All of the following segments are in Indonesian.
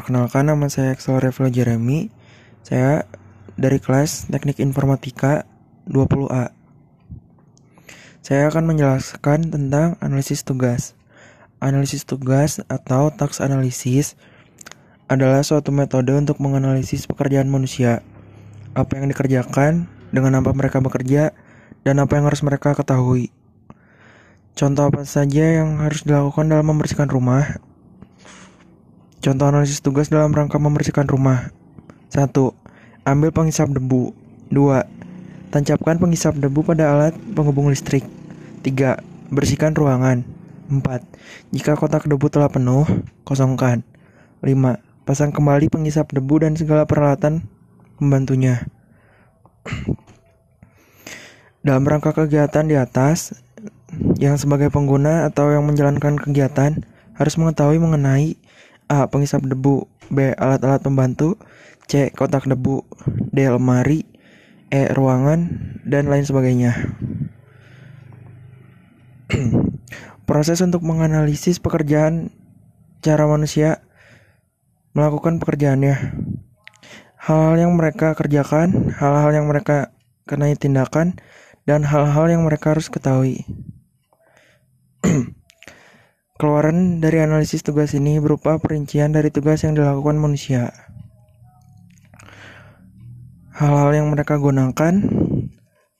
Perkenalkan, nama saya Axel Revlo Jeremy. Saya dari kelas Teknik Informatika 20A. Saya akan menjelaskan tentang analisis tugas. Analisis tugas atau task analysis adalah suatu metode untuk menganalisis pekerjaan manusia, apa yang dikerjakan, dengan apa mereka bekerja, dan apa yang harus mereka ketahui. Contoh apa saja yang harus dilakukan dalam membersihkan rumah? Contoh analisis tugas dalam rangka membersihkan rumah. 1. Ambil penghisap debu. 2. Tancapkan penghisap debu pada alat penghubung listrik. 3. Bersihkan ruangan. 4. Jika kotak debu telah penuh, kosongkan. 5. Pasang kembali penghisap debu dan segala peralatan pembantunya. Dalam rangka kegiatan di atas, yang sebagai pengguna atau yang menjalankan kegiatan harus mengetahui mengenai A. Penghisap debu, B. Alat-alat pembantu, C. Kotak debu, D. Lemari, E. Ruangan, dan lain sebagainya. Proses untuk menganalisis pekerjaan cara manusia melakukan pekerjaannya. Hal-hal yang mereka kerjakan, hal-hal yang mereka kenai tindakan, dan hal-hal yang mereka harus ketahui. Keluaran dari analisis tugas ini berupa perincian dari tugas yang dilakukan manusia, hal-hal yang mereka gunakan,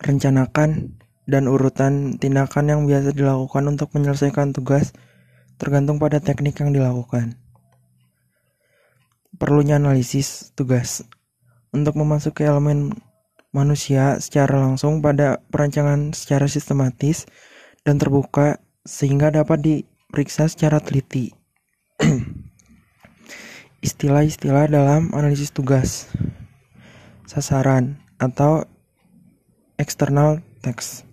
rencanakan, dan urutan tindakan yang biasa dilakukan untuk menyelesaikan tugas tergantung pada teknik yang dilakukan. Perlunya analisis tugas untuk memasuki elemen manusia secara langsung pada perancangan secara sistematis dan terbuka sehingga dapat diperiksa secara teliti. Istilah-istilah dalam analisis tugas. Sasaran atau external text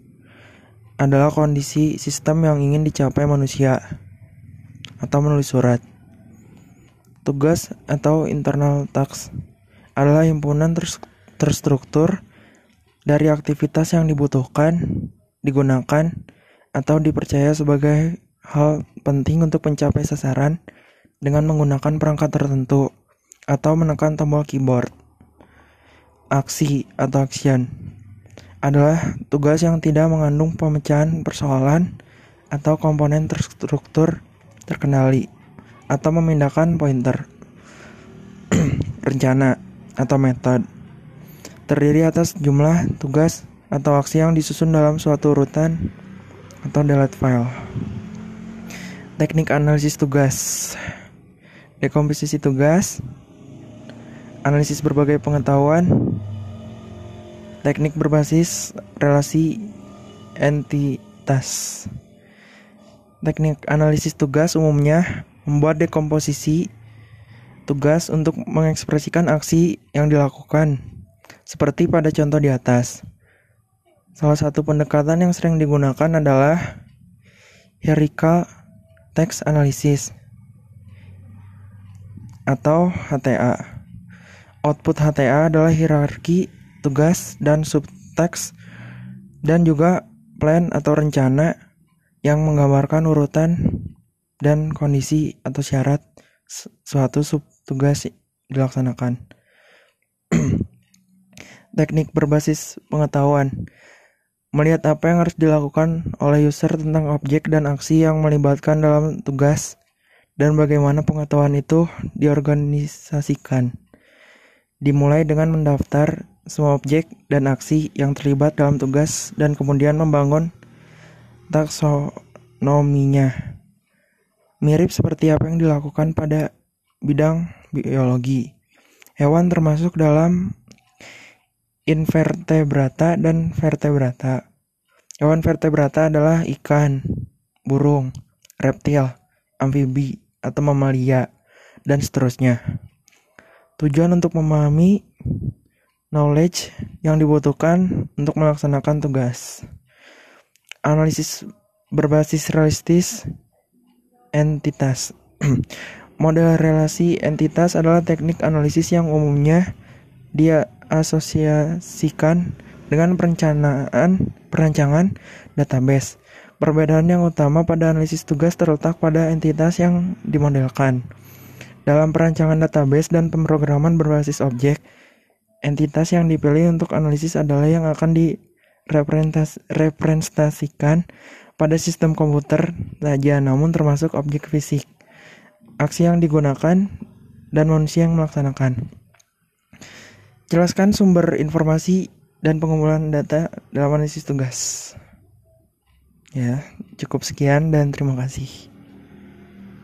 adalah kondisi sistem yang ingin dicapai manusia atau menulis surat. Tugas atau internal task adalah himpunan terstruktur dari aktivitas yang dibutuhkan, digunakan, atau dipercaya sebagai hal penting untuk mencapai sasaran dengan menggunakan perangkat tertentu atau menekan tombol keyboard. Aksi atau action adalah tugas yang tidak mengandung pemecahan persoalan atau komponen terstruktur terkendali atau memindahkan pointer. Rencana atau metode terdiri atas jumlah tugas atau aksi yang disusun dalam suatu urutan atau delete file. Teknik analisis tugas. Dekomposisi tugas, analisis berbagai pengetahuan, teknik berbasis relasi entitas. Teknik analisis tugas umumnya membuat dekomposisi tugas untuk mengekspresikan aksi yang dilakukan, seperti pada contoh di atas. Salah satu pendekatan yang sering digunakan adalah hierarchical text analysis atau HTA. Output HTA adalah hierarki tugas dan subteks, dan juga plan atau rencana yang menggambarkan urutan dan kondisi atau syarat suatu subtugas dilaksanakan. Teknik berbasis pengetahuan melihat apa yang harus dilakukan oleh user tentang objek dan aksi yang melibatkan dalam tugas dan bagaimana pengetahuan itu diorganisasikan. Dimulai dengan mendaftar semua objek dan aksi yang terlibat dalam tugas dan kemudian membangun taksonominya. Mirip seperti apa yang dilakukan pada bidang biologi. Hewan termasuk dalam invertebrata dan vertebrata. Hewan vertebrata adalah ikan, burung, reptil, amfibi atau mamalia, dan seterusnya. Tujuan untuk memahami knowledge yang dibutuhkan untuk melaksanakan tugas. Analisis berbasis realistis entitas. Model relasi entitas adalah teknik analisis yang umumnya dia asosiasikan dengan perancangan database. Perbedaan yang utama pada analisis tugas terletak pada entitas yang dimodelkan. Dalam perancangan database dan pemrograman berbasis objek, entitas yang dipilih untuk analisis adalah yang akan direpresentasikan pada sistem komputer saja, namun termasuk objek fisik, aksi yang digunakan, dan manusia yang melaksanakan. Jelaskan sumber informasi dan pengumpulan data dalam analisis tugas. Ya, cukup sekian dan terima kasih.